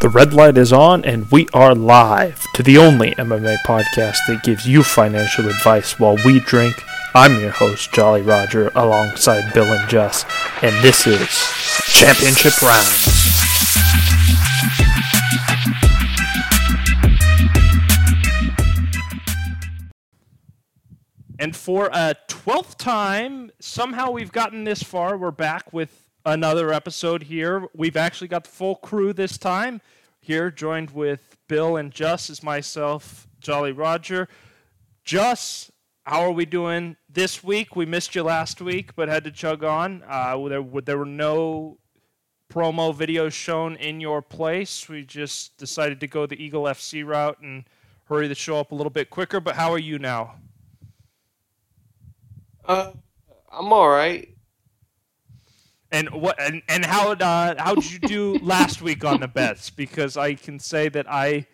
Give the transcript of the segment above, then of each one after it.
The red light is on, and we are live to the only MMA podcast that gives you financial advice while we drink. I'm your host, Jolly Roger, alongside Bill and Jess, and this is Championship Round. And for a 12th time, somehow we've gotten this far. We're back with another episode here. We've actually got the full crew this time here, joined with Bill and Jess as myself, Jolly Roger. Jess, how are we doing this week? We missed you last week, but had to chug on. There were no promo videos shown in your place. We just decided to go the Eagle FC route and hurry the show up a little bit quicker. But how are you now? I'm all right. And what? And how did you do last week on the bets? Because I can say that I'd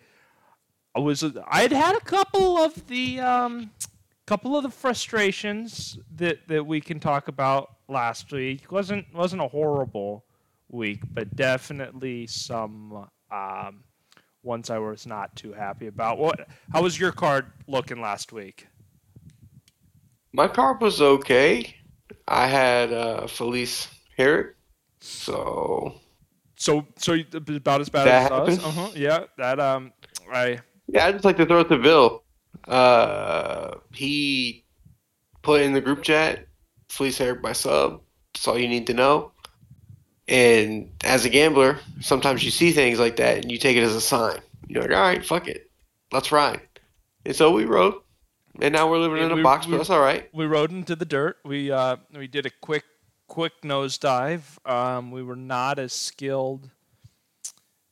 had a couple of the frustrations that we can talk about last week. It wasn't a horrible week, but definitely some ones I was not too happy about. How was your card looking last week? My card was okay. I had Felice Herrig, so about as bad as us. Uh-huh. Yeah, that I just like to throw it to Bill. He put in the group chat Felice Herrig by sub. That's all you need to know. And as a gambler, sometimes you see things like that and you take it as a sign. You're like, all right, fuck it, let's ride. And so we rode. And now we're living in a box, but that's all right. We rode into the dirt. We did a quick nosedive. We were not as skilled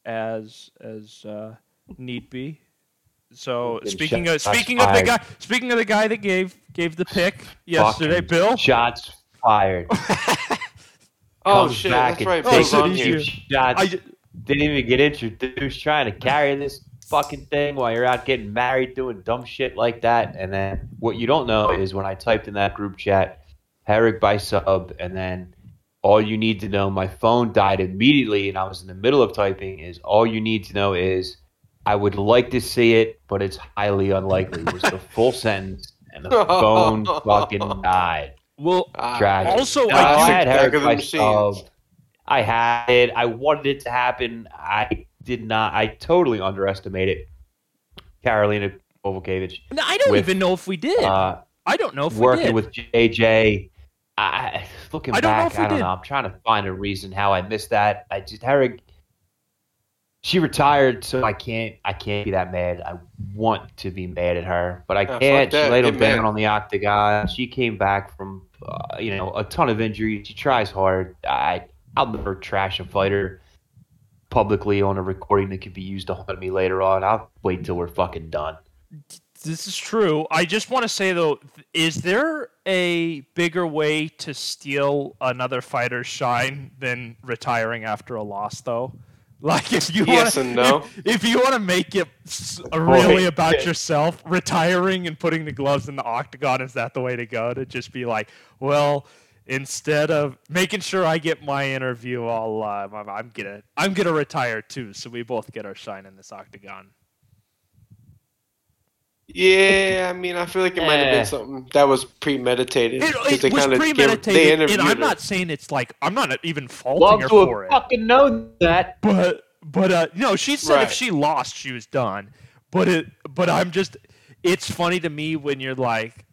as need be. So speaking of the guy that gave the pick yesterday, fucking Bill. Shots fired. Oh shit! That's right. Didn't even get introduced. Trying to carry this fucking thing while you're out getting married, doing dumb shit like that. And then what you don't know is when I typed in that group chat, Herrig by sub, and then all you need to know, my phone died immediately and I was in the middle of typing, is all you need to know is I would like to see it, but it's highly unlikely. It was the full sentence and the phone fucking died. Well, tragic. Also, I had Herrig by sub. I had it. I wanted it to happen. I totally underestimated it. Karolina Kowalkiewicz. I don't even know if we did. I don't know if we did. Working with J.J. Looking back, I don't know. I'm trying to find a reason how I missed that. Herrig, she retired, so I can't be that mad. I want to be mad at her, but I can't. She laid him down on the octagon. She came back from a ton of injuries. She tries hard. I'll never trash a fighter publicly on a recording that could be used to haunt me later on. I'll wait till we're fucking done. This is true. I just want to say, though, is there a bigger way to steal another fighter's shine than retiring after a loss, though? Like, if you if you want to make it really about yourself, retiring and putting the gloves in the octagon, is that the way to go? To just be like, well, instead of making sure I get my interview all live, I'm gonna retire too, so we both get our shine in this octagon. Yeah, I mean, I feel like it might have been something that was premeditated. It was premeditated, and I'm not saying it's like I'm not even faulting her for it. Love to fucking know that, but no, she said if she lost, she was done. But I'm just, it's funny to me when you're like,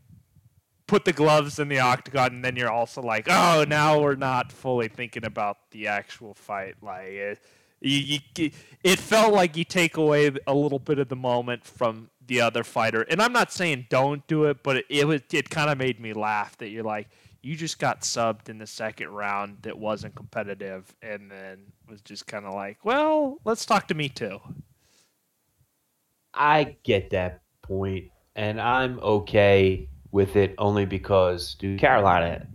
put the gloves in the octagon, and then you're also like, oh, now we're not fully thinking about the actual fight. Like, it felt like you take away a little bit of the moment from the other fighter. And I'm not saying don't do it, but it kind of made me laugh that you're like, you just got subbed in the second round that wasn't competitive, and then was just kind of like, well, let's talk to me too. I get that point, and I'm okay with it only because Karolina,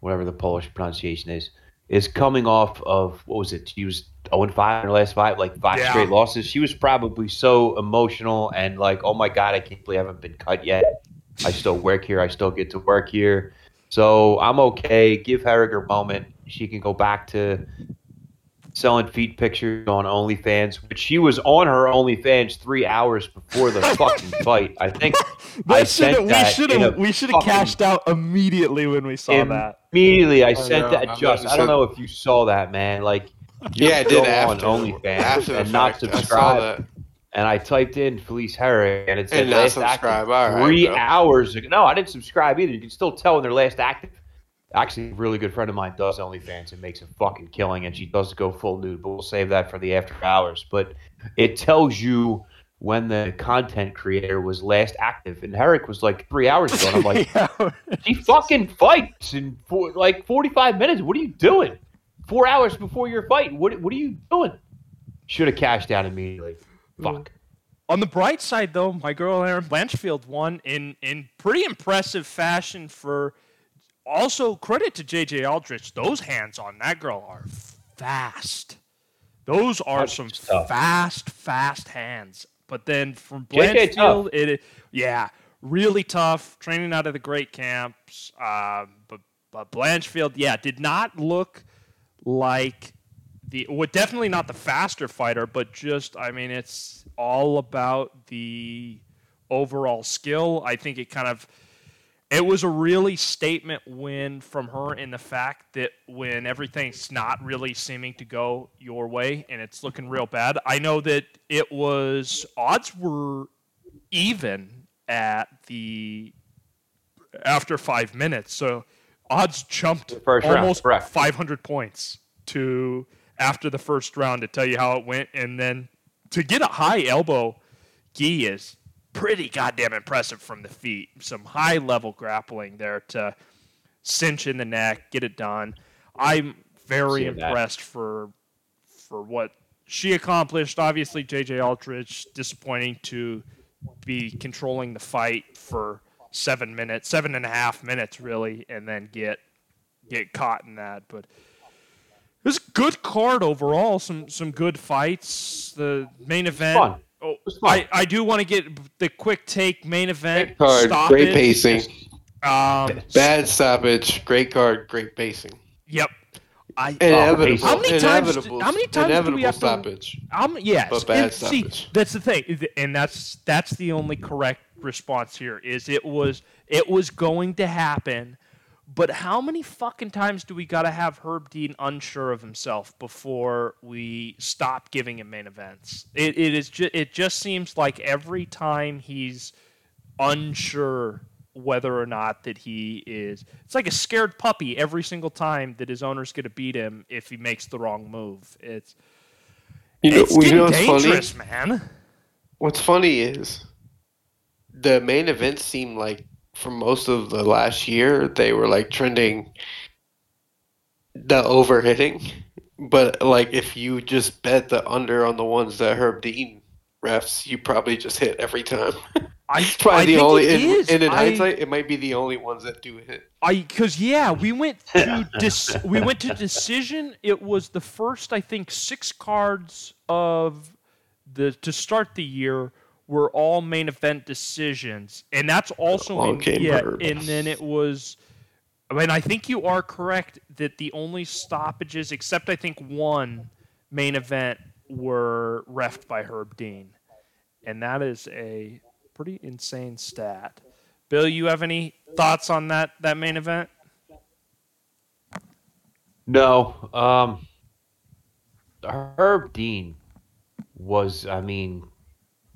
whatever the Polish pronunciation is coming off of, what was it? She was 0-5 in her last five, like five straight losses. She was probably so emotional and like, oh my God, I can't believe I haven't been cut yet. I still work here. I still get to work here. So I'm okay. Give Herrig her moment. She can go back to selling feet pictures on OnlyFans, which she was on her OnlyFans 3 hours before the fucking fight. I think I sent that. We should have cashed out immediately when we saw that. Immediately, I sent that. Just I don't know if you saw that, man. Like, yeah, I did after on OnlyFans after and not subscribe. And I typed in Felice Herrig, and it said last active right, 3 hours ago. No, I didn't subscribe either. You can still tell when they're last active. Actually, a really good friend of mine does OnlyFans and makes a fucking killing, and she does go full nude, but we'll save that for the after hours. But it tells you when the content creator was last active, and Herrig was like 3 hours ago. And I'm like, she fucking fights in like 45 minutes. What are you doing? 4 hours before your fight. What are you doing? Should have cashed out immediately. Fuck. On the bright side, though, my girl Erin Blanchfield won in pretty impressive fashion for also credit to J.J. Aldrich. Those hands on that girl are fast. Those are fast hands. But then from Blanchfield, really tough, training out of the great camps. But Blanchfield, did not look like... definitely not the faster fighter, but just, I mean, it's all about the overall skill. I think it was a really statement win from her in the fact that when everything's not really seeming to go your way and it's looking real bad. I know that odds were even at after 5 minutes. So odds jumped almost 500 points to... after the first round to tell you how it went. And then to get a high elbow gi is pretty goddamn impressive from the feet. Some high-level grappling there to cinch in the neck, get it done. I'm very impressed for what she accomplished. Obviously, J.J. Aldrich, disappointing to be controlling the fight for 7 minutes, 7.5 minutes, really, and then get caught in that. But... it was a good card overall. Some good fights. The main event. Fun. Oh, I do want to get the quick take. Main event. Great card. Stoppage. Great pacing. Bad stoppage. Great card. Great pacing. Yep. Inevitable. How many times do we have stoppage? Yes. But bad stoppage. See, that's the thing, and that's the only correct response here. Is it was going to happen. But how many fucking times do we got to have Herb Dean unsure of himself before we stop giving him main events? It just seems like every time he's unsure whether or not that he is... it's like a scared puppy every single time that his owner's going to beat him if he makes the wrong move. It's dangerous, funny? Man. What's funny is the main events seem like for most of the last year, they were like trending the overhitting. But like, if you just bet the under on the ones that Herb Dean refs, you probably just hit every time. In hindsight, it might be the only ones that do hit. We went to decision. It was the first, I think, 6 cards of to start the year. Were all main event decisions, and that's also and then it was. I mean, I think you are correct that the only stoppages, except I think one main event, were refed by Herb Dean, and that is a pretty insane stat. Bill, you have any thoughts on that main event? No, Herb Dean was,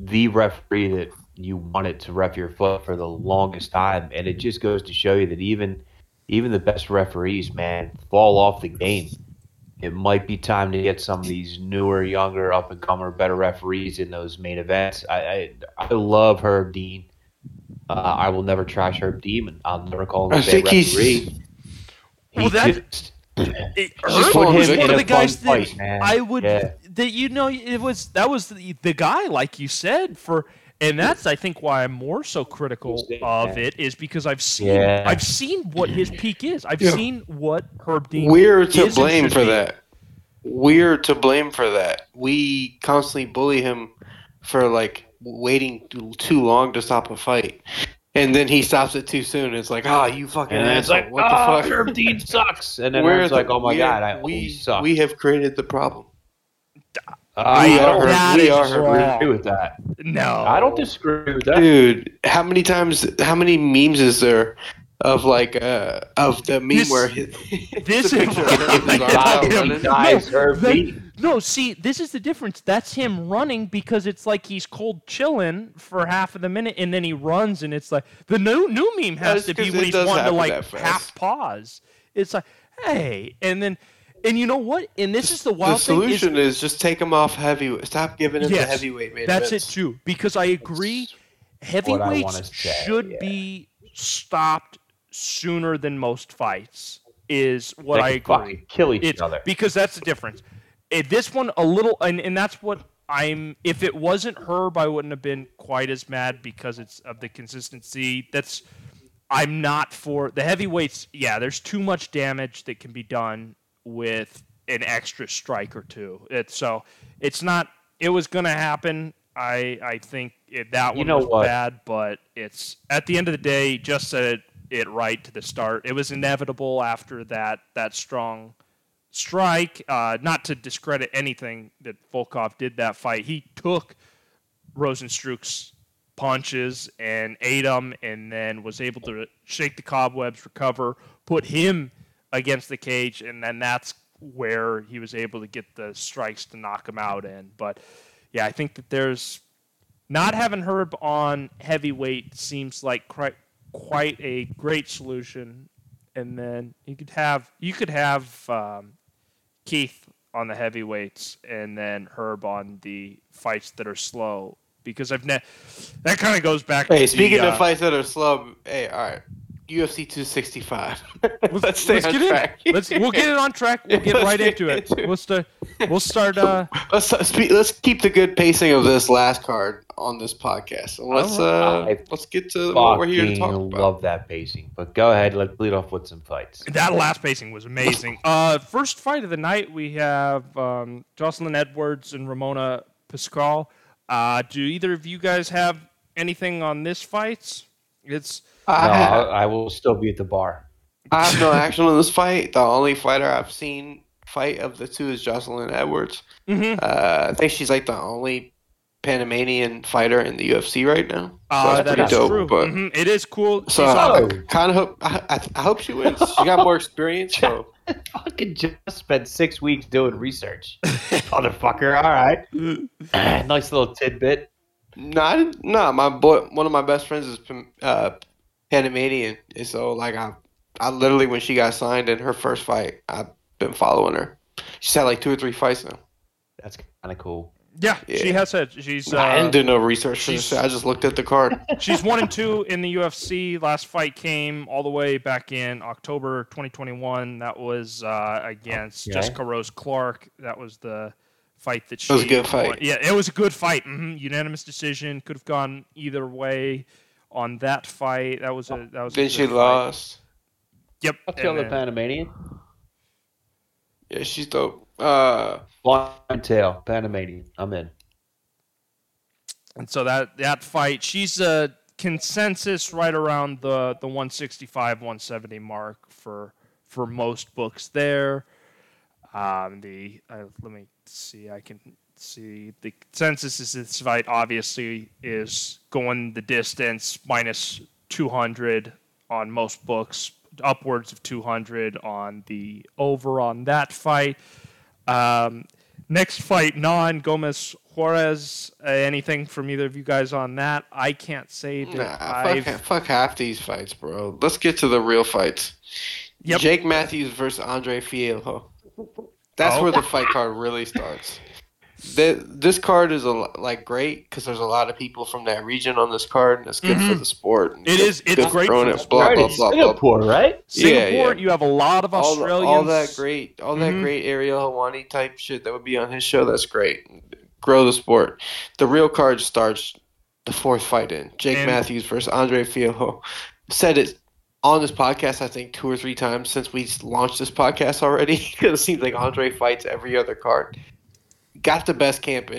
the referee that you wanted to ref your foot for the longest time, and it just goes to show you that even the best referees, man, fall off the game. It might be time to get some of these newer, younger, up-and-comer, better referees in those main events. I love Herb Dean. I will never trash Herb Dean, and I'll never call him a bad referee. Herb was one of the guys that I would... yeah. That that was the guy, like you said, and that's I think why I'm more so critical of it is because I've seen what his peak is. I've seen what Herb Dean. We're to blame for that. We're to blame for that. We constantly bully him for like waiting too long to stop a fight, and then he stops it too soon. It's like, you fucking asshole. It's like, what the fuck? Herb Dean sucks. And then it's like, oh my god, we suck. We have created the problem. I agree with that. No, I don't disagree with that, dude. How many memes is there of like of the meme where this is no. See, this is the difference. That's him running because it's like he's cold chilling for half of the minute, and then he runs, and it's like the new meme has to be when he's wanting to like half pause. It's like hey, and then. And you know what? And this is the wild thing. The solution is just take him off heavyweight. Stop giving him the heavyweight main events. That's it, too. Because I agree, heavyweights should be stopped sooner than most fights is what I agree. They fucking kill each other. Because that's the difference. This one, a little... And that's what I'm... If it wasn't Herb, I wouldn't have been quite as mad because it's of the consistency. That's... I'm not for... The heavyweights, yeah, there's too much damage that can be done with an extra strike or two. It's not... It was going to happen. I think that one was bad, but it's... At the end of the day, just said it right to the start. It was inevitable after that strong strike. Not to discredit anything that Volkov did that fight. He took Rosenstruck's punches and ate them and then was able to shake the cobwebs, recover, put him against the cage, and then that's where he was able to get the strikes to knock him out in. But, yeah, I think that there's... Not having Herb on heavyweight seems like quite a great solution. And then you could have Keith on the heavyweights and then Herb on the fights that are slow. Because that kind of goes back to speaking of fights that are slow, all right. UFC 265. Let's stay on track. We'll get it on track. We'll get right into it. We'll start. Let's keep the good pacing of this last card on this podcast. And let's get to what we're here to talk about. I love that pacing. But go ahead. Let's lead off with some fights. That last pacing was amazing. First fight of the night, we have Jocelyn Edwards and Ramona Pascal. Do either of you guys have anything on this fight? I will still be at the bar. I have no action on this fight. The only fighter I've seen fight of the two is Jocelyn Edwards. Mm-hmm. I think she's like the only Panamanian fighter in the UFC right now. So that's pretty dope. But mm-hmm. It is cool. So I kind of hope. I hope she wins. She got more experience. So fucking just spent 6 weeks doing research, motherfucker. All right, nice little tidbit. No, my boy. One of my best friends is Panamanian, and so like I literally when she got signed in her first fight, I've been following her. She's had like 2 or 3 fights now. That's kind of cool. Yeah, she has had. She's. I didn't do no research. I just looked at the card. She's 1-2 in the UFC. Last fight came all the way back in October 2021. That was against Jessica Rose Clark. That was the fight that she. It was a good fight. Yeah, it was a good fight. Mm-hmm. Unanimous decision. Could have gone either way. On that fight, that was. Then she lost. Yep. What's the other Panamanian? Yeah, she's dope. Blonde tail Panamanian. I'm in. And so that fight, she's a consensus right around the 165, 170 mark for most books there. Let me see. I can. See, the consensus is this fight obviously is going the distance minus 200 on most books, upwards of 200 on the over on that fight. Next fight, Nan Gomez Juarez. Anything from either of you guys on that? I can't say. Fuck half these fights, bro. Let's get to the real fights. Yep. Jake Matthews versus Andre Fialho. That's where the fight card really starts. This card is great because there's a lot of people from that region on this card, and it's good mm-hmm. for the sport. It's great for the sport. Singapore, right? Singapore, yeah. You have a lot of Australians. All that great aerial Hawani type shit that would be on his show. That's great. Grow the sport. The real card starts the fourth fight in. Jake Matthews versus Andre Fialho. Said it on this podcast, I think 2 or 3 times since we launched this podcast already, because it seems like Andre fights every other card. Got the best camp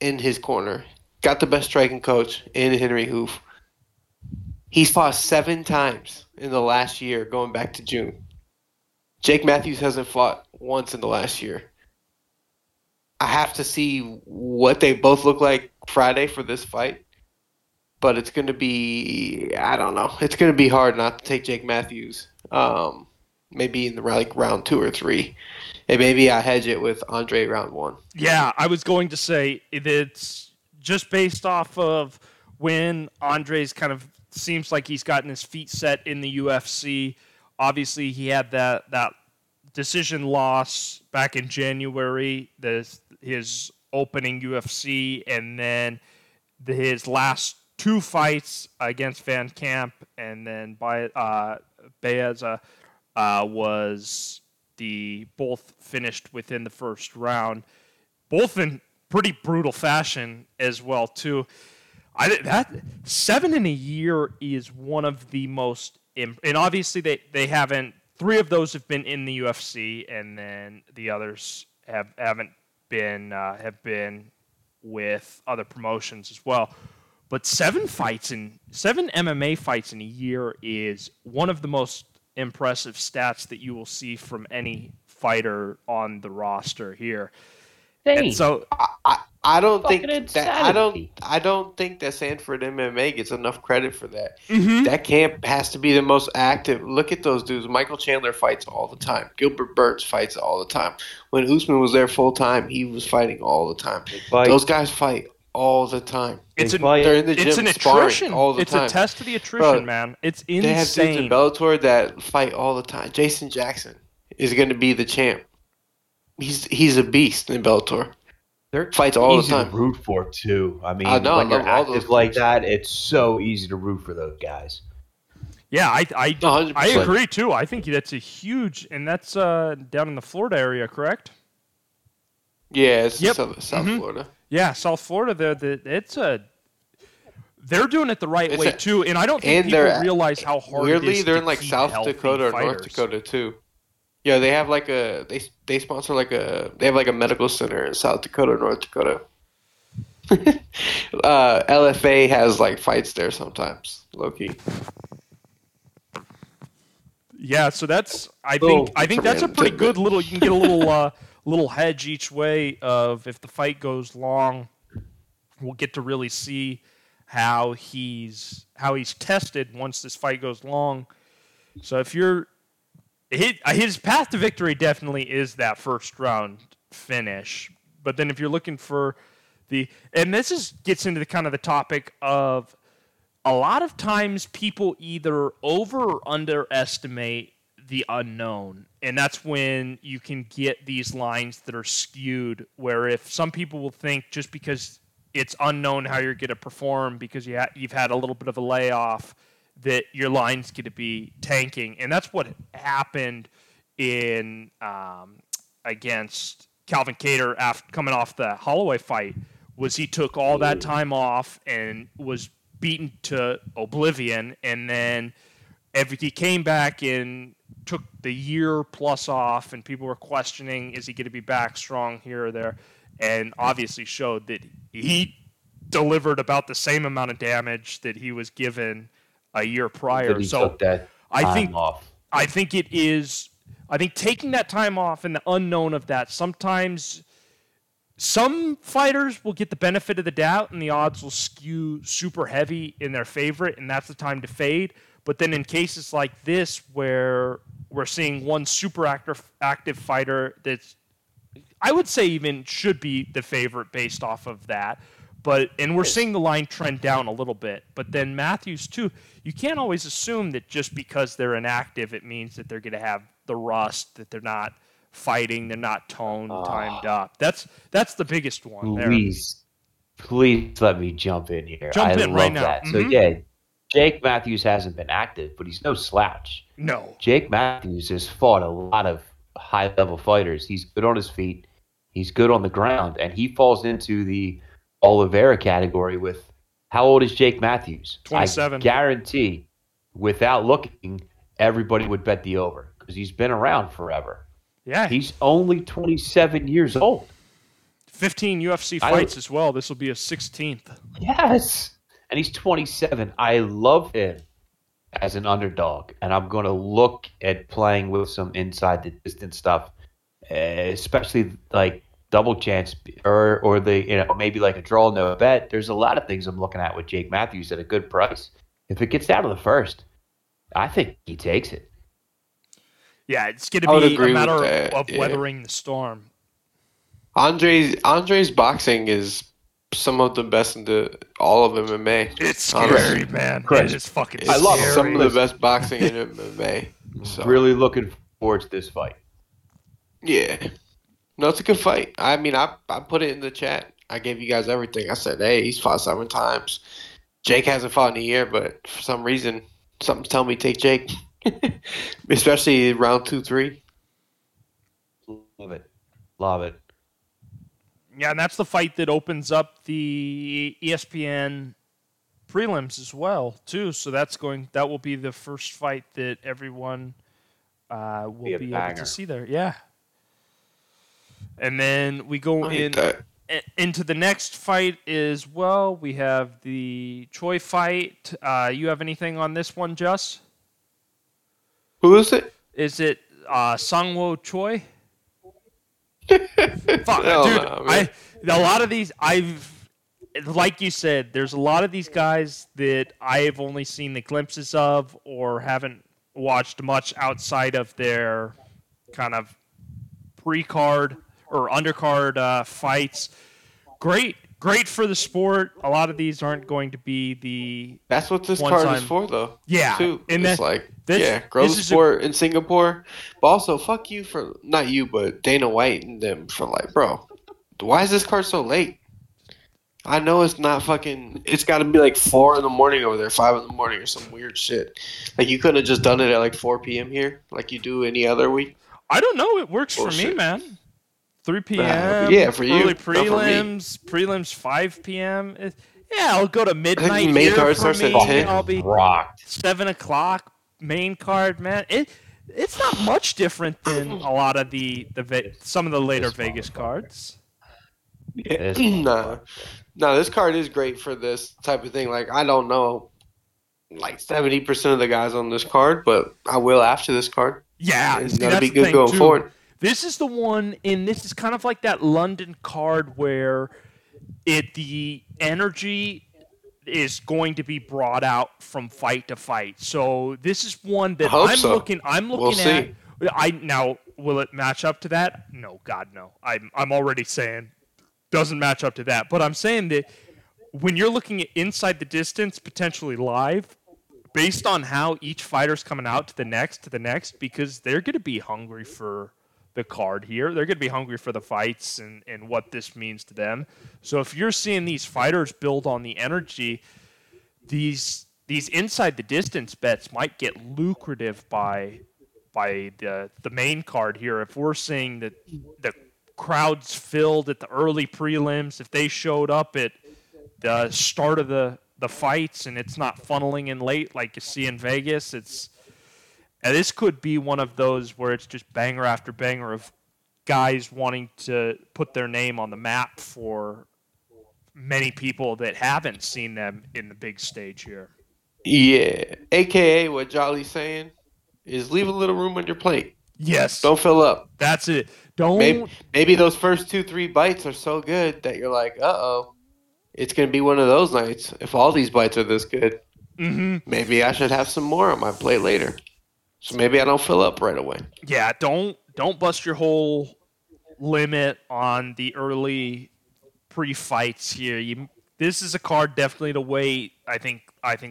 in his corner. Got the best striking coach in Henry Hoof. He's fought 7 times in the last year, going back to June. Jake Matthews hasn't fought once in the last year. I have to see what they both look like Friday for this fight. But it's going to be, I don't know. It's going to be hard not to take Jake Matthews. Maybe in the like round 2 or 3, and maybe I hedge it with Andre round 1. Yeah, I was going to say it's just based off of when Andre's kind of seems like he's gotten his feet set in the UFC. Obviously, he had that decision loss back in January, his opening UFC, and then his last 2 fights against Van Camp, and then by Baeza was the both finished within the first round, both in pretty brutal fashion as well too. That 7 in a year is one of the most, and obviously they haven't. 3 of those have been in the UFC, and then the others haven't been have been with other promotions as well. But 7 MMA fights in a year is one of the most impressive stats that you will see from any fighter on the roster here. And so I don't think that I don't think that Sanford MMA gets enough credit for that. Mm-hmm. That camp has to be the most active. Look at those dudes. Michael Chandler fights all the time. Gilbert Burns fights all the time. When Usman was there full time, he was fighting all the time. Those guys fight all the time. They're in the gym sparring attrition. All the time. It's a test of the attrition, man. It's insane. They have dudes in Bellator that fight all the time. Jason Jackson is going to be the champ. He's a beast in Bellator. They're fights all the time. Easy to root for too. I mean, when you're active like that, it's so easy to root for those guys. Yeah, I agree too. I think that's a huge, and that's down in the Florida area, correct? Yeah, it's South Florida. Yeah, South Florida. They're doing it the right way too, and I don't think people realize how hard. Weirdly, it is they're to in like South Dakota or fighters. North Dakota too. Yeah, they have like a they sponsor like a they have like a medical center in South Dakota, North Dakota. LFA has like fights there sometimes, low key. Yeah, so that's I think that's a pretty good little you can get a little little hedge each way of if the fight goes long, we'll get to really see how he's tested once this fight goes long. So if you're his path to victory definitely is that first round finish. But then if you're looking for gets into the kind of the topic of a lot of times people either over or underestimate the unknown. And that's when you can get these lines that are skewed, where if some people will think just because it's unknown how you're going to perform because you've had a little bit of a layoff, that your line's going to be tanking. And that's what happened in against Calvin Kattar after coming off the Holloway fight, was he took all that time off and was beaten to oblivion. And then he came back and took the year plus off, and people were questioning, is he going to be back strong here or there? And obviously showed that he delivered about the same amount of damage that he was given a year prior. So I think taking that time off and the unknown of that, sometimes some fighters will get the benefit of the doubt and the odds will skew super heavy in their favorite, and that's the time to fade. But then in cases like this where we're seeing one super active fighter that's, I would say, even should be the favorite based off of that. And we're seeing the line trend down a little bit. But then Matthews, too, you can't always assume that just because they're inactive, it means that they're going to have the rust, that they're not fighting, they're not toned, timed up. That's the biggest one there. Please let me jump in here. I love that. Mm-hmm. So, yeah, Jake Matthews hasn't been active, but he's no slouch. No. Jake Matthews has fought a lot of high-level fighters. He's good on his feet. He's good on the ground. And he falls into the Oliveira category with, how old is Jake Matthews? 27. I guarantee, without looking, everybody would bet the over because he's been around forever. Yeah. He's only 27 years old. 15 UFC fights as well. This will be his 16th. Yes. And he's 27. I love him as an underdog, and I'm going to look at playing with some inside the distance stuff, especially like double chance or the, you know, maybe like a draw, no bet. There's a lot of things I'm looking at with Jake Matthews at a good price. If it gets down to the first, I think he takes it. Yeah, it's going to be a matter of weathering the storm. Andre's boxing is some of the best in all of MMA. It's scary, man. It is fucking scary. I love some of the best boxing in MMA. So. Really looking forward to this fight. Yeah. No, it's a good fight. I mean, I put it in the chat. I gave you guys everything. I said, hey, he's fought 7 times. Jake hasn't fought in a year, but for some reason, something's telling me to take Jake. Especially round 2, 3. Love it. Love it. Yeah, and that's the fight that opens up the ESPN prelims as well, too. So that will be the first fight that everyone will be able to see there. Yeah. And then we go into the next fight as well. We have the Choi fight. You have anything on this one, Jess? Who is it? Is it Sungwoo Choi? Fuck, no, dude! No, a lot of these, like you said, there's a lot of these guys that I've only seen the glimpses of or haven't watched much outside of their kind of pre-card or undercard fights. Great for the sport. A lot of these aren't going to be the. That's what this card is for, though. Yeah, too. And it's grow the sport in Singapore. But also, fuck you for, not you, but Dana White and them for like, bro, why is this card so late? I know it's not fucking, it's got to be like 4 in the morning over there, 5 in the morning or some weird shit. Like you couldn't have just done it at like 4 p.m. here like you do any other week? I don't know. It works for me, man. 3 p.m. Yeah, for you. Early prelims, 5 p.m. Yeah, I'll go to midnight. I think main card starts at 10. I'll be rocked. 7 o'clock. Main card, man, it's not much different than a lot of some of the later Vegas cards. No, this card is great for this type of thing. Like I don't know, like 70% of the guys on this card, but I will after this card. Yeah, it's gonna be good going forward. This is the one, and this is kind of like that London card where the energy is going to be brought out from fight to fight. So this is one that I'm looking at. Now, will it match up to that? No, God, no. I'm already saying doesn't match up to that. But I'm saying that when you're looking at inside the distance, potentially live, based on how each fighter's coming out to the next, because they're going to be hungry for the card here. They're going to be hungry for the fights and what this means to them. So if you're seeing these fighters build on the energy, these inside the distance bets might get lucrative by the main card here. If we're seeing that the crowds filled at the early prelims, if they showed up at the start of the fights and it's not funneling in late like you see in Vegas, and this could be one of those where it's just banger after banger of guys wanting to put their name on the map for many people that haven't seen them in the big stage here. Yeah. AKA what Jolly's saying is leave a little room on your plate. Yes. Don't fill up. That's it. Don't. Maybe those first 2-3 bites are so good that you're like, uh-oh, it's going to be one of those nights if all these bites are this good. Mm-hmm. Maybe I should have some more on my plate later. So maybe I don't fill up right away. Yeah, don't bust your whole limit on the early pre-fights here. This is a card definitely to wait. I think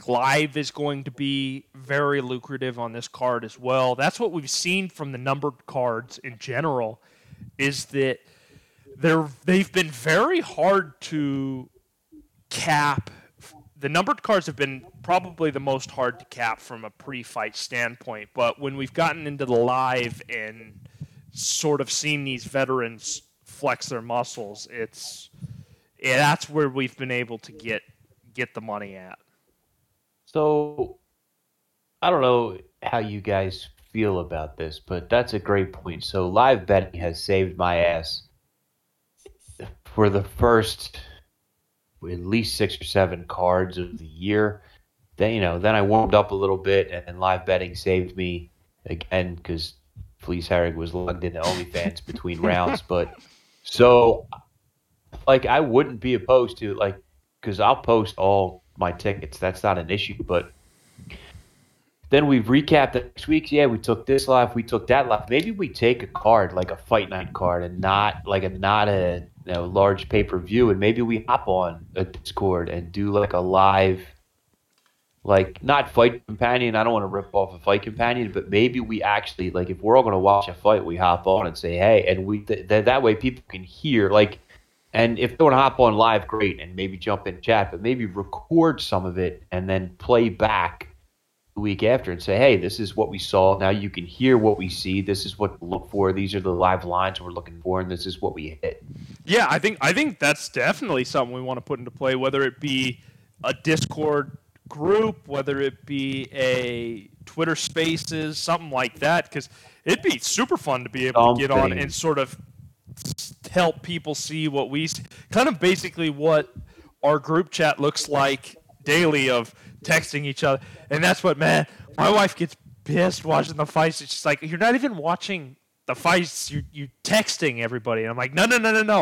live is going to be very lucrative on this card as well. That's what we've seen from the numbered cards in general, is that they've been very hard to cap. The numbered cards have been probably the most hard to cap from a pre-fight standpoint, but when we've gotten into the live and sort of seen these veterans flex their muscles, that's where we've been able to get the money at. So I don't know how you guys feel about this, but that's a great point. So live betting has saved my ass for the first at least 6 or 7 cards of the year. Then I warmed up a little bit, and live betting saved me again because Felice Herrig was logged into OnlyFans between rounds. But So, like, I wouldn't be opposed to, like, because I'll post all my tickets. That's not an issue. But then we've recapped the next week. Yeah, we took this live. We took that live. Maybe we take a card, like a fight night card, and not a you know, large pay-per-view. And maybe we hop on a Discord and do, like, a live, like, not Fight Companion. I don't want to rip off a Fight Companion, but maybe we actually, like, if we're all going to watch a fight, we hop on and say, hey, and we that way people can hear, like, and if they want to hop on live, great, and maybe jump in chat, but maybe record some of it and then play back the week after and say, hey, this is what we saw. Now you can hear what we see. This is what to look for. These are the live lines we're looking for, and this is what we hit. Yeah, I think that's definitely something we want to put into play, whether it be a Discord group, whether it be a Twitter Spaces, something like that, because it'd be super fun to be able to get on and sort of help people see what we see. Kind of basically what our group chat looks like daily of texting each other. And that's what, man, my wife gets pissed watching the fights. It's just like, you're not even watching the fights, you texting everybody. And I'm like, no.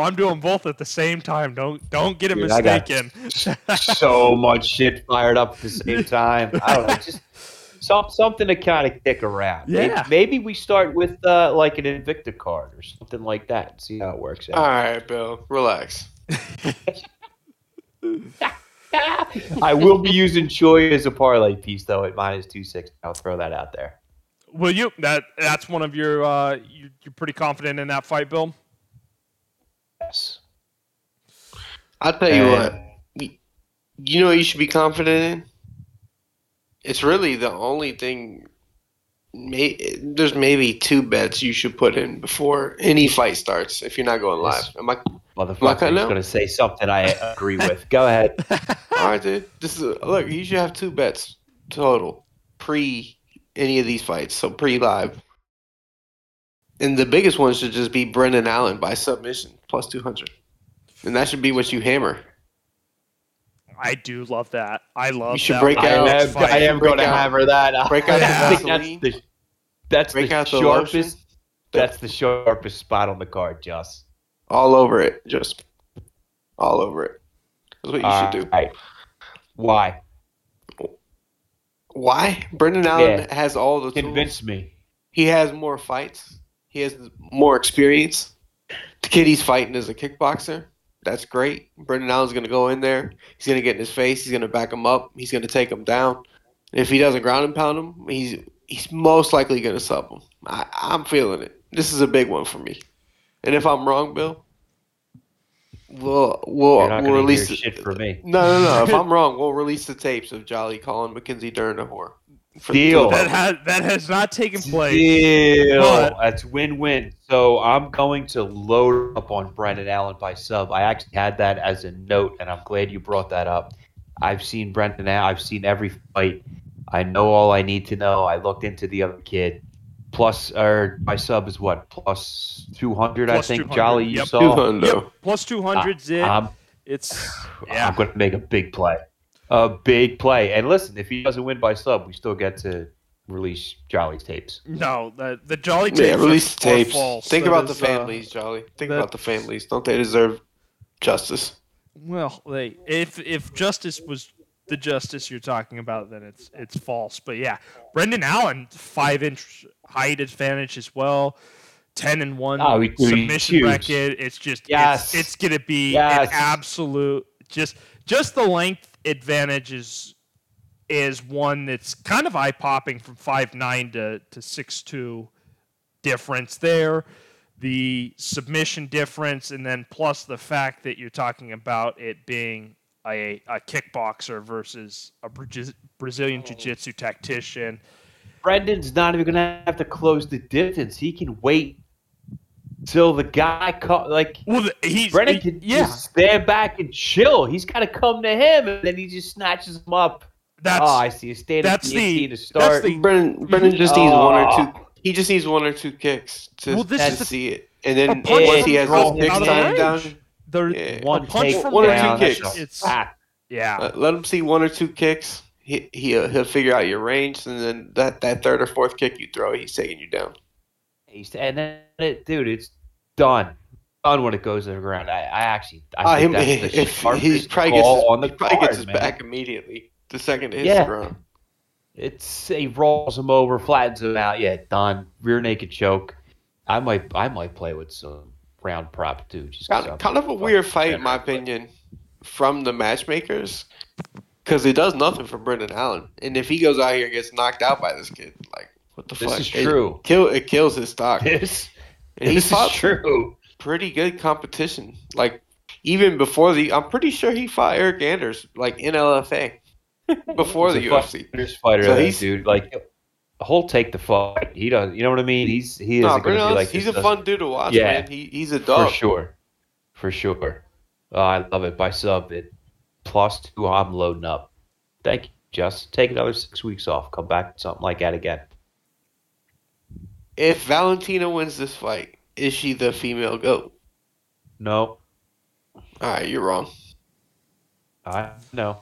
I'm doing both at the same time. Don't get it mistaken. I got so much shit fired up at the same time. I don't know, just something to kind of kick around. Yeah. Maybe we start with like an Invicta card or something like that and see how it works out. All right, Bill, relax. I will be using Choi as a parlay piece though at -260. I'll throw that out there. Will you? That's one of your you're pretty confident in that fight, Bill? Yes. I'll tell you what. You know what you should be confident in? It's really the only thing. There's maybe two bets you should put in before any fight starts if you're not going live. Motherfucker, I'm just going to say something I agree with. Go ahead. All right, dude. Look, you should have two bets total pre any of these fights, so pre-live. And the biggest one should just be Brendan Allen by submission, +200. And that should be what you hammer. I do love that. I love that. You should that break out. I am going to hammer that. Break out the Vaseline. That's the sharpest spot on the card, Joss. All over it, just all over it. That's what you should do. Right. Why? Why? Brendan Allen has all the tools. Convince me. He has more fights. He has more experience. The kid he's fighting is a kickboxer. That's great. Brendan Allen's going to go in there. He's going to get in his face. He's going to back him up. He's going to take him down. And if he doesn't ground and pound him, he's most likely going to sub him. I'm feeling it. This is a big one for me. And if I'm wrong, Bill, we'll release the shit for me. No. If I'm wrong, we'll release the tapes of Jolly calling Mackenzie Dern a whore. Deal. That has not taken place. Deal. That's win-win. So I'm going to load up on Brendan Allen by sub. I actually had that as a note, and I'm glad you brought that up. I've seen Brendan Allen. I've seen every fight. I know all I need to know. I looked into the other kid. My sub is what? +200, I think. 200. Jolly, you saw. 200. Yep. +200's it. I'm going to make a big play. And listen, if he doesn't win by sub, we still get to release Jolly's tapes. No, the Jolly tapes. Yeah, release tapes. False. Think about the families, Jolly. Think about the families. Don't they deserve justice? Well, if justice was the justice you're talking about, then it's false. But yeah, Brendan Allen, 5-inch height advantage as well. 10-1 submission record. It's just it's gonna be an absolute just the length. Advantage is one that's kind of eye-popping from 5'9" to 6'2" difference there. The submission difference, and then plus the fact that you're talking about it being a kickboxer versus a Brazilian jiu-jitsu tactician. Brendan's not even going to have to close the distance. He can wait till the guy Brendan can just stand back and chill. He's got to come to him, and then he just snatches him up. I see. That's the to start. Brendan just needs one or two. He just needs one or two kicks to see it, and then once he has those kicks timed down, one or two kicks. Let him see one or two kicks. He'll figure out your range, and then that third or fourth kick you throw, he's taking you down. And then, dude, it's done. fun when it goes to the ground. He probably gets his back immediately the second it hits the ground. He rolls him over, flattens him out. Yeah, done. Rear naked choke. I might play with some round prop too. Just kind of a weird fight, in my opinion, from the matchmakers, because it does nothing for Brendan Allen. And if he goes out here and gets knocked out by this kid, like what the fuck? This is true. It kills his stock. This is true. Pretty good competition. Like even before I'm pretty sure he fought Eric Anders like in LFA. Before the UFC, he's a fun fighter, dude. Like, he'll take the fight. He doesn't. You know what I mean? He's a fun dude to watch. Yeah, man. He's a dog for sure. I love it. By sub it +2. I'm loading up. Thank you, Jess. Take another 6 weeks off. Come back with something like that again. If Valentina wins this fight, is she the female GOAT? No. All right, you're wrong. I know.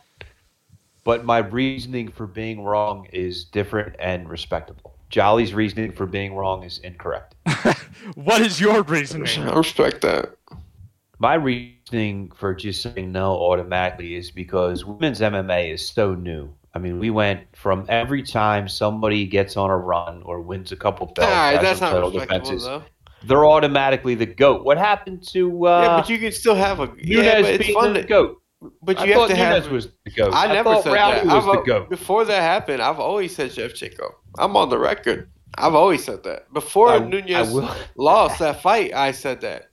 But my reasoning for being wrong is different and respectable. Jolly's reasoning for being wrong is incorrect. What is your reasoning? I respect that. My reasoning for just saying no automatically is because women's MMA is so new. I mean, we went from every time somebody gets on a run or wins a couple belts. Right, that's not respectable, though. They're automatically the GOAT. What happened to... yeah, but you can still have a... GOAT. But you have to have. Was the GOAT. I never said Rowdy that. Was the GOAT. Before that happened, I've always said Shevchenko. I'm on the record. I've always said that. Before Nunez lost that fight, I said that.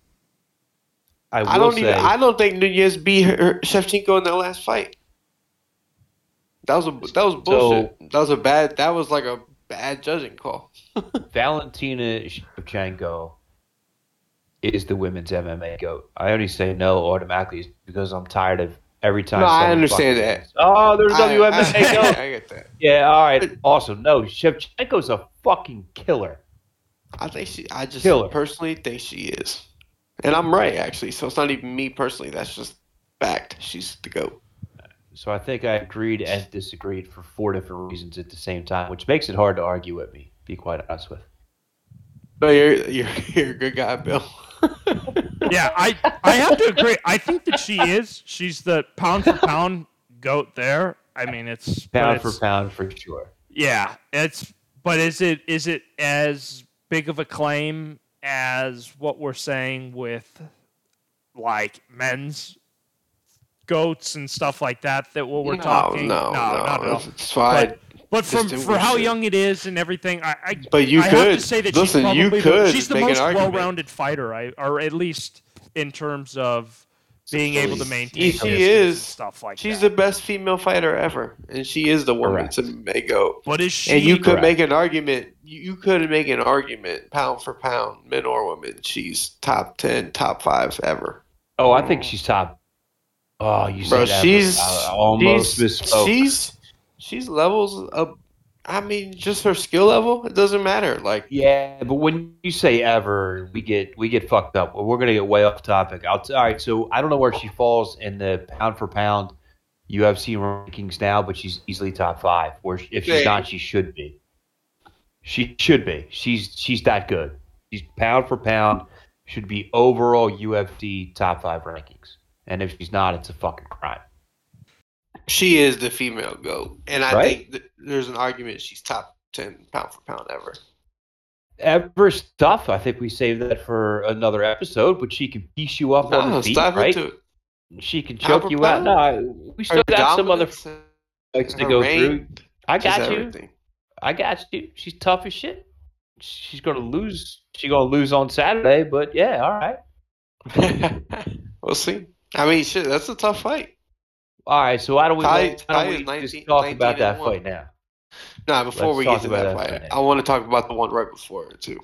I don't think Nunez beat Shevchenko in that last fight. That was bullshit. That was like a bad judging call. Valentina Shevchenko is the women's MMA GOAT. I only say no automatically because I'm tired of every time. No, I understand that. There's WMA GOAT. I get that. Yeah, all right. But, awesome. No, Shevchenko's a fucking killer. Personally think she is. And I'm right, actually. So it's not even me personally. That's just fact. She's the GOAT. So I think I agreed and disagreed for 4 different reasons at the same time, which makes it hard to argue with me, be quite honest with. No, you're a good guy, Bill. Yeah, I have to agree. I think that she is. She's the pound for pound GOAT there. I mean, it's pound for sure. Yeah, is it as big of a claim as what we're saying with like men's GOATs and stuff like that? That we're talking. No, it's fine. But for how young it is and everything, I have to say that she's the most well-rounded fighter, or at least in terms of being able to maintain stuff like that. She's the best female fighter ever, and she is the woman's MMA GOAT. But is she? And you could make an argument. You could make an argument, pound for pound, men or women. She's top 10, top 5 ever. Oh, I think she's top. Oh, you said that. I almost misspoke. She's levels of, I mean, just her skill level. It doesn't matter. Like, yeah, but when you say ever, we get fucked up. We're gonna get way off topic. All right, so I don't know where she falls in the pound for pound UFC rankings now, but she's easily top 5. Or if she's not, she should be. She should be. She's that good. She's pound for pound should be overall UFC top 5 rankings. And if she's not, it's a fucking crime. She is the female GOAT, and I think there's an argument she's top 10 pound for pound ever. Ever stuff. I think we saved that for another episode, but she can piece you up on the feet, right? She can choke you out. No, we still got some other fights to go through. I got you. Everything. I got you. She's tough as shit. She's gonna lose. She's gonna lose on Saturday, but yeah, all right. We'll see. I mean, shit, that's a tough fight. All right, so why don't we just talk about that fight now? No, before we get to that fight, I want to talk about the one right before it, too.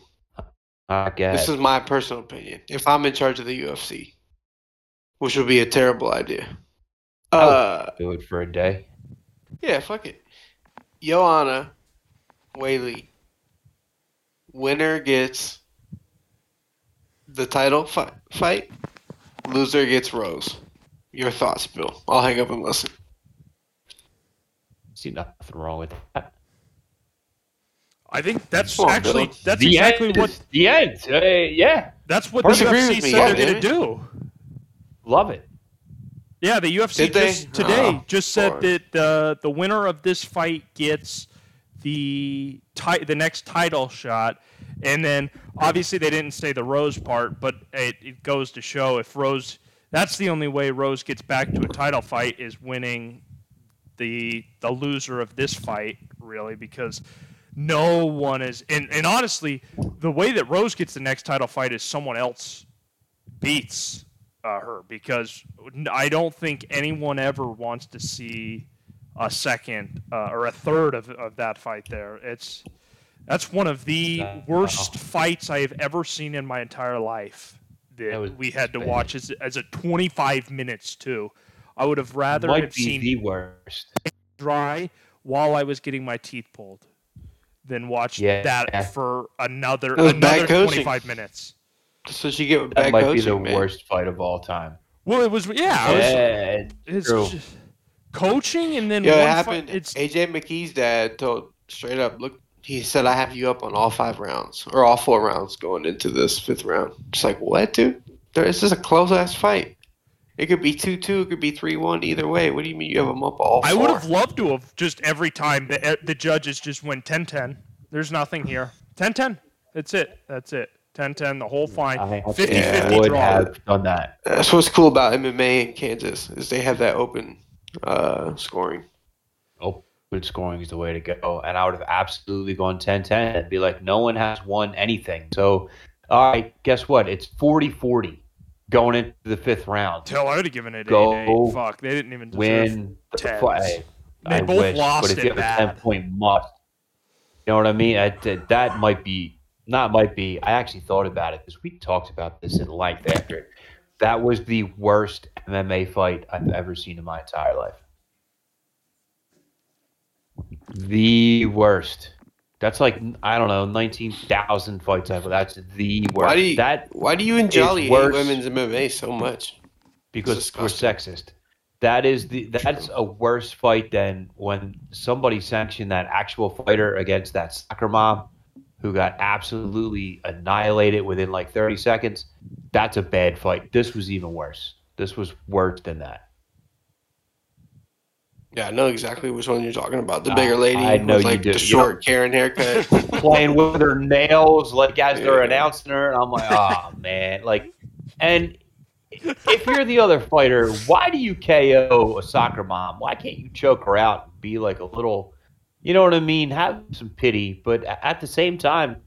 This is my personal opinion. If I'm in charge of the UFC, which would be a terrible idea. Do it for a day. Yeah, fuck it. Joanna Whaley. Winner gets the title fight. Loser gets Rose. Your thoughts, Bill. I'll hang up and listen. See nothing wrong with that. I think that's actually that's exactly what the end. Yeah, that's what the UFC said they're going to do. Love it. Yeah, the UFC just said that the winner of this fight gets the next title shot, and then obviously they didn't say the Rose part, but it goes to show if Rose, that's the only way Rose gets back to a title fight is winning the loser of this fight, really, because no one is, and honestly, the way that Rose gets the next title fight is someone else beats her, because I don't think anyone ever wants to see a second or a third of that fight there. That's one of the worst fights I have ever seen in my entire life that we had to watch as a 25 minutes too. I would have rather have seen the worst dry while I was getting my teeth pulled than watch that for another 25 minutes. So she get that might be the worst fight of all time. Well, it was coaching and then it happened. AJ McKee's dad told straight up, look, he said, I have you up on all 5 rounds or all 4 rounds going into this 5th round. It's like, what, dude? This is a close ass fight. It could be 2-2. It could be 3-1. Either way, what do you mean you have them up all 4? I would have loved to have just every time the judges just went 10-10. There's nothing here. 10-10. That's it. 10-10, the whole fine. 50-50 draw. Have done that. That's what's cool about MMA in Kansas is they have that open scoring. Open scoring is the way to go. And I would have absolutely gone 10-10 and be like, no one has won anything. So, all right, guess what? It's 40-40. Going into the 5th round. Hell, I would have given it 8-8. Fuck, they didn't even win the fight. They lost it. But if you have a 10-point must, you know what I mean? That might be I actually thought about it because we talked about this in length after it. That was the worst MMA fight I've ever seen in my entire life. The worst. That's like, I don't know, 19,000 fights. That's the worst. Why do you and Jolly hate women's MMA so much? Because we're sexist. That's a worse fight than when somebody sanctioned that actual fighter against that soccer mom who got absolutely annihilated within like 30 seconds. That's a bad fight. This was even worse. This was worse than that. Yeah, I know exactly which one you're talking about. The bigger lady with like the short Karen haircut. Playing with her nails like as they're announcing her. And I'm like, oh, man. Like, and if you're the other fighter, why do you KO a soccer mom? Why can't you choke her out and be like a little, you know what I mean? Have some pity. But at the same time,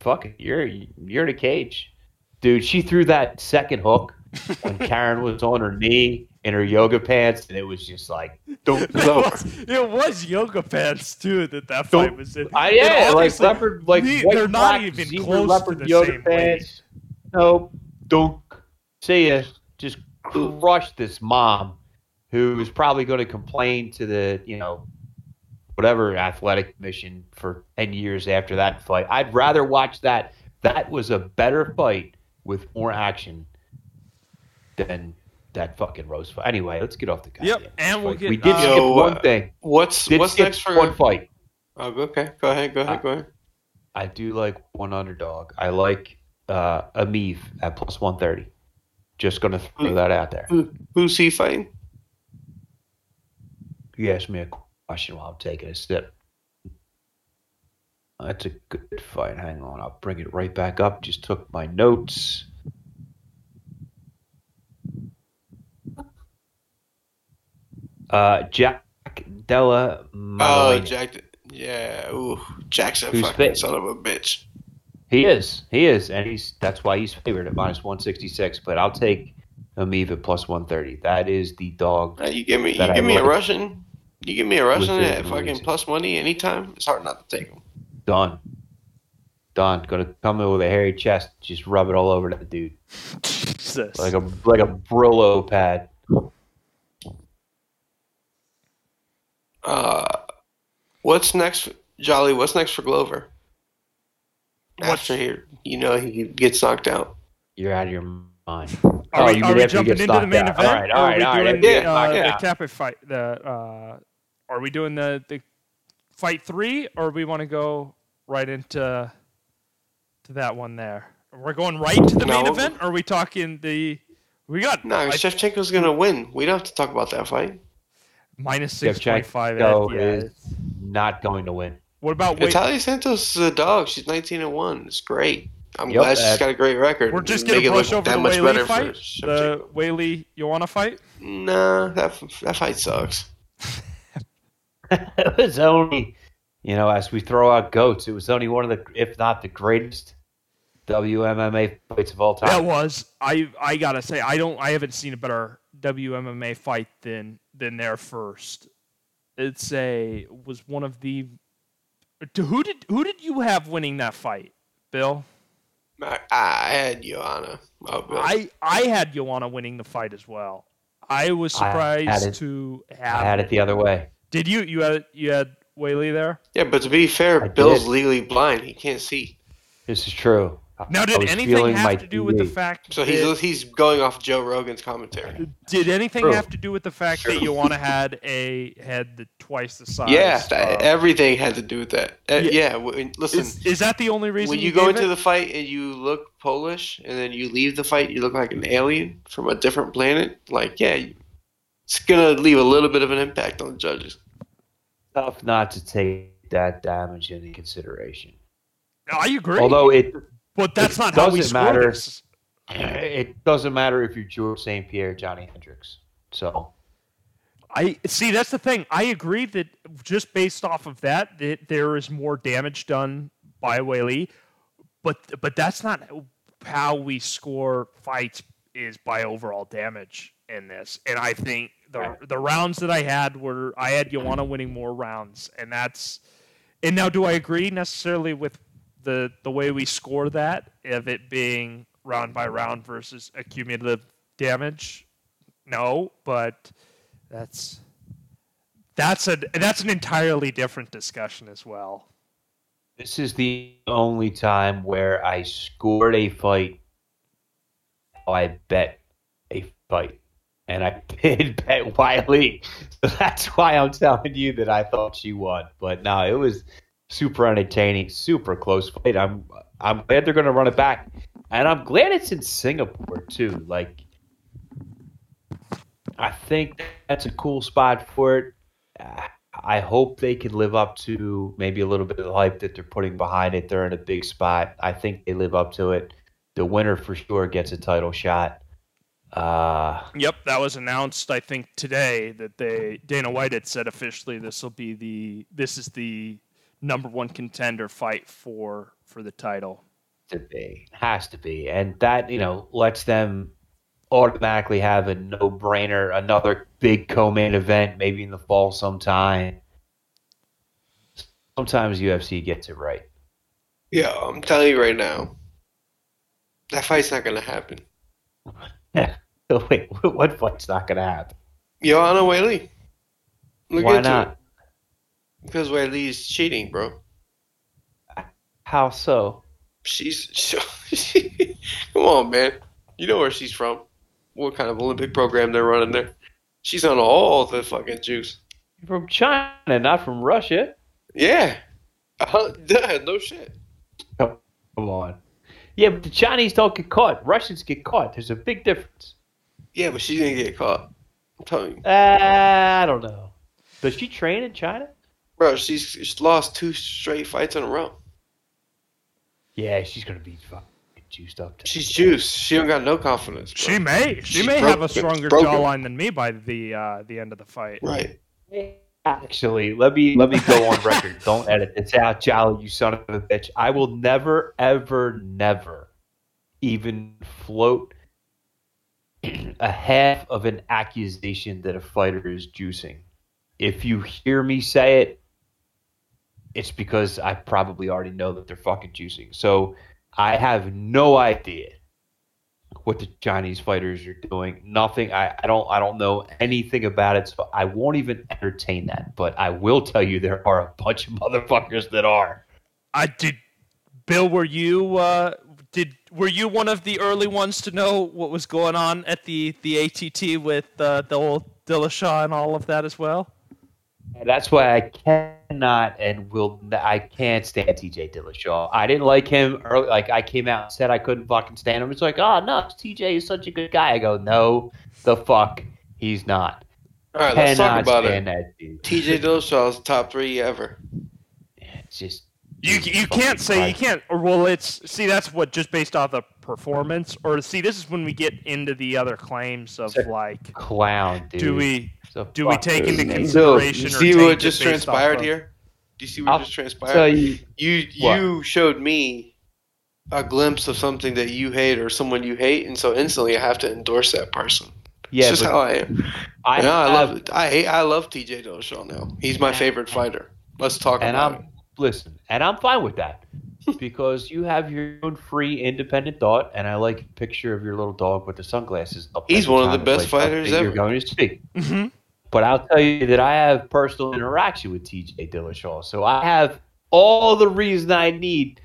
fuck it. You're in a cage. Dude, she threw that second hook when Karen was on her knee. In her yoga pants, and it was just like, don't blow. It was yoga pants too that fight was in. Yeah, like leopard, like they're not even close leopard to the yoga same pants. No, don't see it. Just crush this mom, who is probably going to complain to the whatever athletic commission for 10 years after that fight. I'd rather watch that. That was a better fight with more action than that fucking Rose fight. Anyway, let's get off the goddamn. Yep, and we did skip one thing. What's next for one fight? Okay, go ahead. I do like one underdog. I like Amith at +130. Just gonna throw that out there. Who's he fighting? You asked me a question while I'm taking a sip. That's a good fight. Hang on, I'll bring it right back up. Just took my notes. Jack Della Maloney. Oh, Jack. Yeah. Ooh, Jack's a fucking son of a bitch. He is. And that's why he's favored at -166. But I'll take Amith at +130. That is the dog. You give me a Russian at fucking +120 anytime. It's hard not to take him. Done. Gonna come in with a hairy chest. Just rub it all over that dude. Jesus. Like a Brillo pad. What's next, Jolly? What's next for Glover? After here, he gets knocked out. You're out of your mind. Are we jumping into the main event? All right. Are we doing the fight 3, or we want to go right into that one there. We're going right to the main event? Or are we talking the... We got... No, Shevchenko's going to win. We don't have to talk about that fight. Minus 6.5. Shevchenko is not going to win. What about... Taila Santos is a dog. She's 19-1. It's great. I'm glad she's got a great record. We're just going to brush over the Weili fight? The Weili Joanna fight? Nah, that fight sucks. It was only... You know, as we throw out goats, it was only one of the, if not the greatest, WMMA fights of all time. That was. I gotta say, I haven't seen a better WMMA fight than their first. Was one of the. Who did you have winning that fight, Bill? I had Joanna. Oh, I had Joanna winning the fight as well. I was surprised to have. I had it the other way. Did you? You had Whaley there? Yeah, but to be fair, Bill's legally blind. He can't see. This is true. Now, did anything have to do with the fact that... So he's going off Joe Rogan's commentary. Did anything have to do with the fact that Joanna had a head that twice the size? Yeah, everything had to do with that. Yeah, listen. Is that the only reason? When you go into the fight and you look Polish, and then you leave the fight, you look like an alien from a different planet, like, yeah, it's going to leave a little bit of an impact on the judges. Tough not to take that damage into consideration. I agree. Although but that's not how we score this. It doesn't matter if you're George St. Pierre, Johnny Hendricks. So, I see. That's the thing. I agree that just based off of that there is more damage done by Weili, but that's not how we score fights. Is by overall damage in this, and I think the rounds that I had were Joanna winning more rounds, and that's. And now, do I agree necessarily with the way we score that, of it being round by round versus accumulative damage? No, but that's an entirely different discussion as well. This is the only time where I scored a fight. I bet a fight, and I did bet Weili. So that's why I'm telling you that I thought she won. But no, it was super entertaining, super close fight. I'm glad they're going to run it back, and I'm glad it's in Singapore too. Like, I think that's a cool spot for it. I hope they can live up to maybe a little bit of the hype that they're putting behind it. They're in a big spot. I think they live up to it. The winner for sure gets a title shot. Yep, that was announced. I think today that Dana White had said officially this is the number one contender fight for the title. Has to be, and that lets them automatically have a no-brainer, another big co-main event, maybe in the fall sometime. Sometimes UFC gets it right. Yeah, I'm telling you right now. That fight's not going to happen. Wait, what fight's not going to happen? Joanna Whaley. Why not? Because Whaley's cheating, bro. How so? Come on, man. You know where she's from. What kind of Olympic program they're running there. She's on all the fucking juice. From China, not from Russia. Yeah. No shit. Come on. Yeah, but the Chinese don't get caught. Russians get caught. There's a big difference. Yeah, but she didn't get caught. I'm telling you. I don't know. Does she train in China? Bro, she's lost 2 straight fights in a row. Yeah, she's going to be fucking juiced up. She's juiced. She don't got no confidence, bro. She may have a stronger jawline than me by the end of the fight. Right. Actually, let me go on record. Don't edit this out, Jolly, you son of a bitch. I will never, ever, never even float a half of an accusation that a fighter is juicing. If you hear me say it, it's because I probably already know that they're fucking juicing. So I have no idea what the Chinese fighters are doing. Nothing. I don't know anything about it, so I won't even entertain that. But I will tell you there are a bunch of motherfuckers that are. Bill, were you one of the early ones to know what was going on at the ATT with the old Dillashaw and all of that as well? That's why I cannot and will – I can't stand T.J. Dillashaw. I didn't like him early. Like, I came out and said I couldn't fucking stand him. It's like, oh, no, T.J. is such a good guy. I go, no, the fuck, he's not. All right, let's talk about it. T.J. Dillashaw's top three ever. It's just – You can't say – you can't – well, it's – see, that's what just based off the performance. Or see, this is when we get into the other claims of like – clown, dude. Do we take into consideration? So, do you see what just transpired here? Do you see what just transpired? You showed me a glimpse of something that you hate or someone you hate, and so instantly I have to endorse that person. Yeah, it's just how I am. I love T.J. Dillashaw now. He's my favorite fighter. Let's talk about it. Listen, and I'm fine with that because you have your own free, independent thought, and I like the picture of your little dog with the sunglasses up. He's one of the best fighters ever. You're going to speak. Mm-hmm. But I'll tell you that I have personal interaction with T.J. Dillashaw, so I have all the reason I need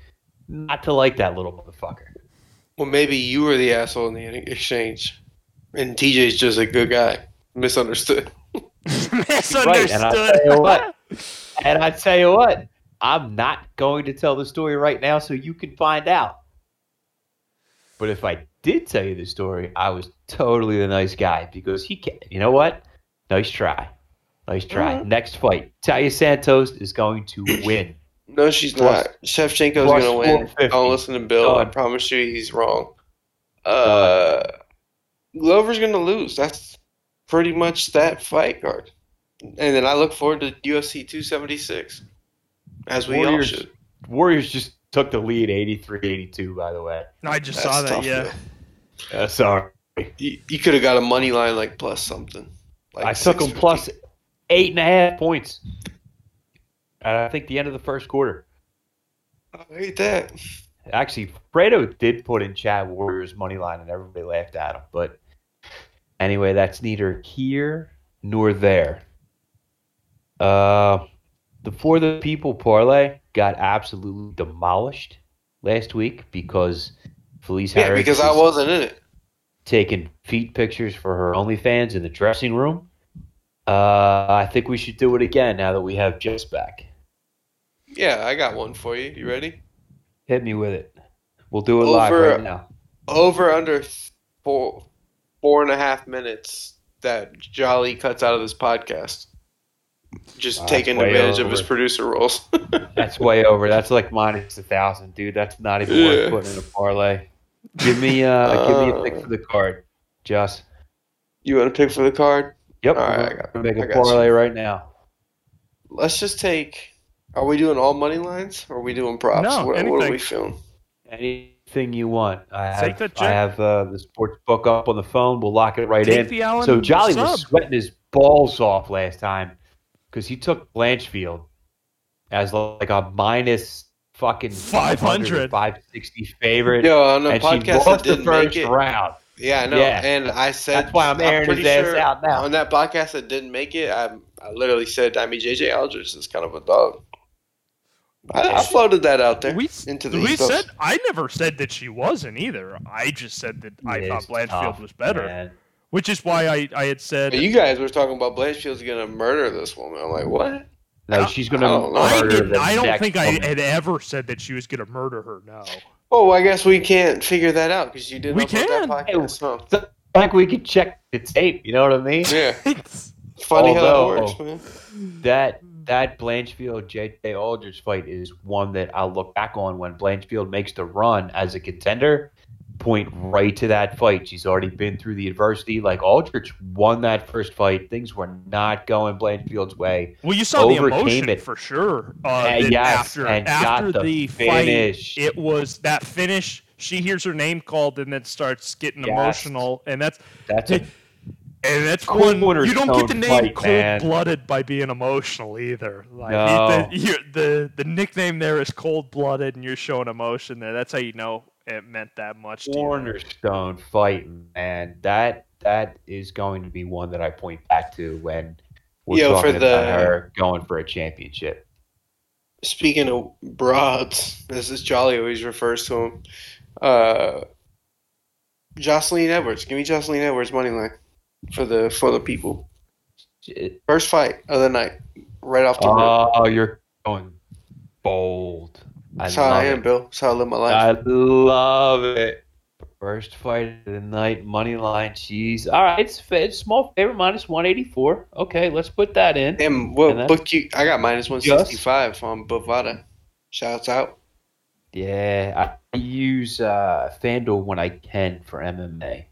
not to like that little motherfucker. Well, maybe you were the asshole in the exchange, and TJ's just a good guy. Misunderstood. Misunderstood. Right, and I tell you what, I'm not going to tell the story right now so you can find out. But if I did tell you the story, I was totally the nice guy because he can't. You know what? Nice try. Nice try. Mm-hmm. Next fight. Taila Santos is going to win. No, she's not. Shevchenko's going to win. Don't listen to Bill. I promise you he's wrong. Glover's going to lose. That's pretty much that fight card. And then I look forward to UFC 276. As we all should. Warriors just took the lead 83-82, by the way. No, I just saw that, yeah. Sorry. You could have got a money line like plus something. Like I took them plus 8.5 points. I think the end of the first quarter. I hate that. Actually, Fredo did put in chat Warriors money line, and everybody laughed at him. But anyway, that's neither here nor there. The For the People parlay got absolutely demolished last week because Felice Herrig. Yeah, because I wasn't in it. Taking feet pictures for her OnlyFans in the dressing room. I think we should do it again now that we have Jess back. Yeah, I got one for you. You ready? Hit me with it. We'll do it live right now. Over under 4.5 minutes that Jolly cuts out of this podcast. Just taking advantage of his producer roles. That's way over. That's like minus 1,000, dude. That's not even worth putting in a parlay. Give me a pick for the card, Joss. You want a pick for the card? Yep. All right, I'm going to make a parlay right now. Let's just take – are we doing all money lines or are we doing props? No, what are we feeling? Anything you want. I have the sports book up on the phone. We'll lock it right in. So Jolly was sweating his balls off last time. Because he took Blanchfield as like a minus fucking 500, 560 favorite. Yo, on the podcast, I didn't make it. Round. Yeah, I know. Yeah. And I said, that's why I'm airing his ass out now. On that podcast that didn't make it, I literally said, I mean, J.J. Aldrich is kind of a dog. I floated that out there. I never said that she wasn't either. I just said that I thought Blanchfield was better. Man. Which is why I had said... You guys were talking about Blanchfield's going to murder this woman. I'm like, what? No, she's going to murder her. I don't think woman. I had ever said that she was going to murder her, no. Oh, I guess we can't figure that out because you didn't upload that podcast. Huh? So, like we could check the tape, you know what I mean? Yeah. It's funny how it works, man. That Blanchfield J.J. Aldrich fight is one that I'll look back on when Blanchfield makes the run as a contender. Point right to that fight. She's already been through the adversity. Like Aldrich won that first fight. Things were not going Blanchfield's way. Well, you saw the emotion for sure. After the finish. Fight, it was that finish. She hears her name called and then starts getting emotional, and that's one. You don't get the name cold-blooded by being emotional either. Like, no. The nickname there is cold-blooded, and you're showing emotion there. That's how you know. It meant that much to you. Cornerstone fight, man. That is going to be one that I point back to when we're talking about her going for a championship. Speaking of broads, as this Jolly always refers to him, Jocelyn Edwards. Give me Jocelyn Edwards money line for the people. First fight of the night. right off the rip. Oh, you're going bold. That's how I am, Bill. That's how I live my life. I love it. First fight of the night, money line, cheese. All right, it's small favorite, minus 184. Okay, let's put that in. And what book you? I got minus 165 on Bovada. Shouts out. Yeah, I use FanDuel when I can for MMA,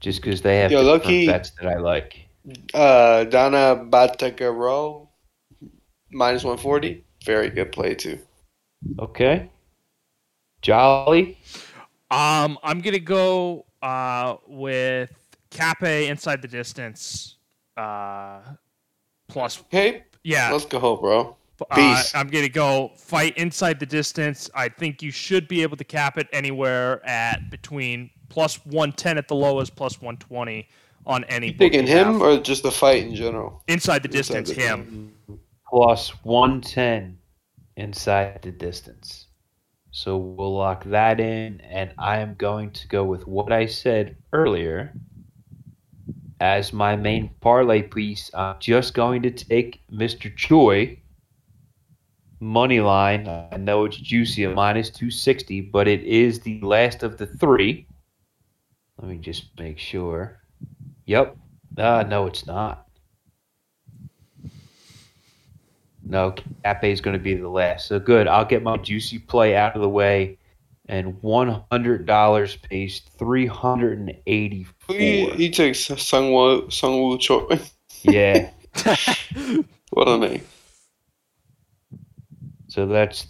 just because they have different bets that I like. Donna Batagaro, minus 140. Very good play too. Okay. Jolly. I'm gonna go with Cape inside the distance. Plus. Okay. Yeah. Let's go, bro. I'm going to go fight inside the distance. I think you should be able to cap it anywhere at between plus 110 at the lowest, plus 120 on any. You picking him or just the fight in general? Inside the distance, him. Plus 110 inside the distance. So we'll lock that in, and I am going to go with what I said earlier as my main parlay piece. I'm just going to take Mr. Choi. Money line, I know it's juicy at minus 260, but it is the last of the three. Let me just make sure. Yep. No, it's not. No, Cape is going to be the last. So good. I'll get my juicy play out of the way. And $100 pays $384. He takes Sungwoo Choi. Yeah. What a name. So that's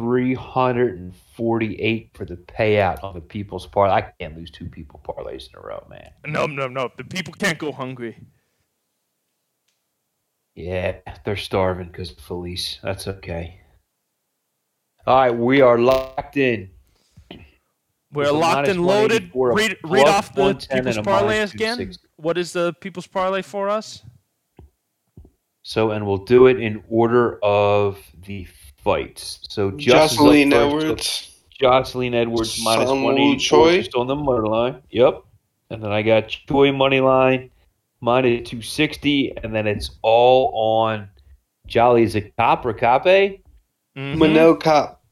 $348 for the payout on the people's parlay. I can't lose two people parlays in a row, man. No. The people can't go hungry. Yeah, they're starving because of Felice. That's okay. All right, we are locked in. We're locked and loaded. Read off the people's parlay again. What is the people's parlay for us? So, and we'll do it in order of the fights. So Jocelyn Edwards. Jocelyn Edwards minus 184 just on the money line. Yep. And then I got Choi money line minus 260, and then it's all on Jolly. Is it Cop or Cape? Mm-hmm. Mano Cop.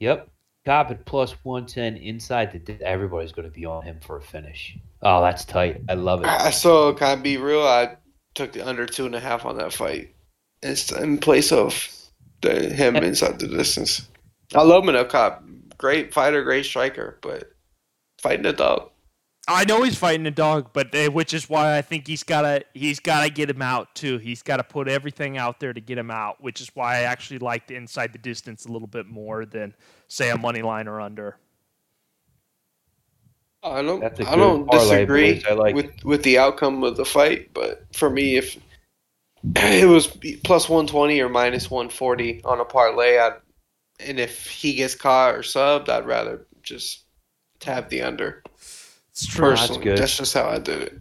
Yep. Cop at plus 110 inside the. Everybody's going to be on him for a finish. Oh, that's tight. I love it. I saw. Can I be real? I took the under 2.5 on that fight. It's in place of. Him inside the distance. I love Mano Cop. Great fighter, great striker, but fighting a dog. I know he's fighting a dog, but which is why I think he's gotta get him out too. He's gotta put everything out there to get him out, which is why I actually liked inside the distance a little bit more than say a money line or under. I don't disagree with the outcome of the fight, but for me, if it was plus 120 or minus 140 on a parlay. And if he gets caught or subbed, I'd rather just tab the under. It's true. Personally, that's good. That's just how I did it.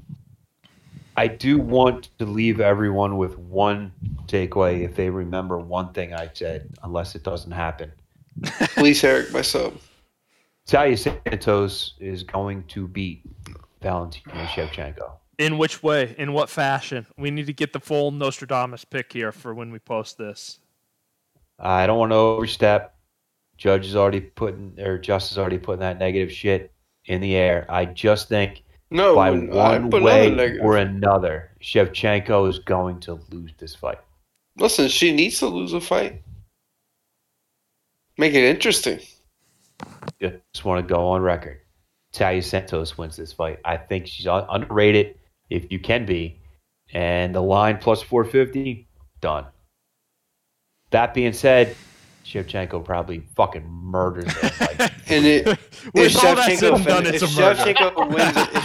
I do want to leave everyone with one takeaway if they remember one thing I said, unless it doesn't happen. Felice Herrig, my sub. Taila Santos is going to beat Valentina Shevchenko. In which way? In what fashion? We need to get the full Nostradamus pick here for when we post this. I don't want to overstep. Jess is already putting that negative shit in the air. I just think by one way or another, Shevchenko is going to lose this fight. Listen, she needs to lose a fight. Make it interesting. Just want to go on record. Taila Santos wins this fight. I think she's underrated. If you can be, and the line plus 450, done. That being said, Shevchenko probably fucking murders that fight. If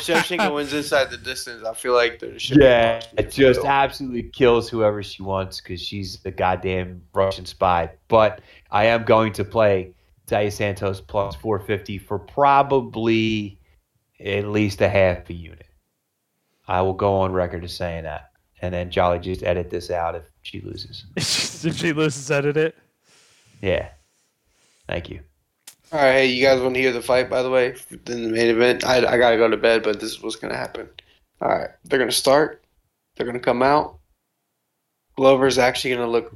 Shevchenko wins inside the distance, I feel like there's shit. Yeah, it just absolutely kills whoever she wants because she's the goddamn Russian spy. But I am going to play Taila Santos plus 450 for probably at least a half a unit. I will go on record as saying that. And then Jolly, just edit this out if she loses. If she loses, edit it? Yeah. Thank you. All right, hey, you guys want to hear the fight, by the way, in the main event? I got to go to bed, but this is what's going to happen. All right, they're going to start. They're going to come out. Glover's actually going to look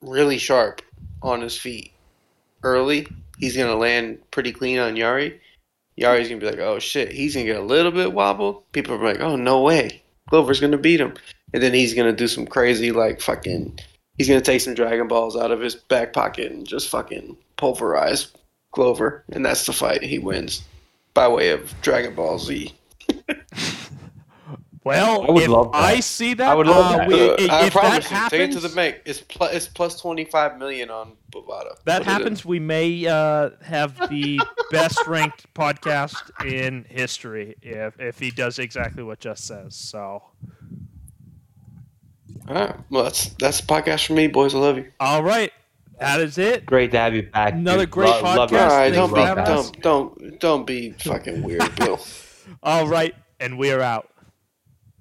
really sharp on his feet early. He's going to land pretty clean on Yari. Yari's going to be like, oh, shit. He's going to get a little bit wobbled. People are like, oh, no way. Glover's going to beat him. And then he's going to do some crazy, like, fucking – he's going to take some Dragon Balls out of his back pocket and just fucking pulverize Glover. And that's the fight. He wins by way of Dragon Ball Z. Well, I would love that. I promise you, take it to the bank. It's plus $25 million on Bovada. That happens. We may have the best ranked podcast in history if he does exactly what Jess says. So, all right. Well, that's the podcast for me, boys. I love you. All right. That is it. Great to have you back. Another great podcast. All right. Don't be fucking weird, Bill. All right, and we are out.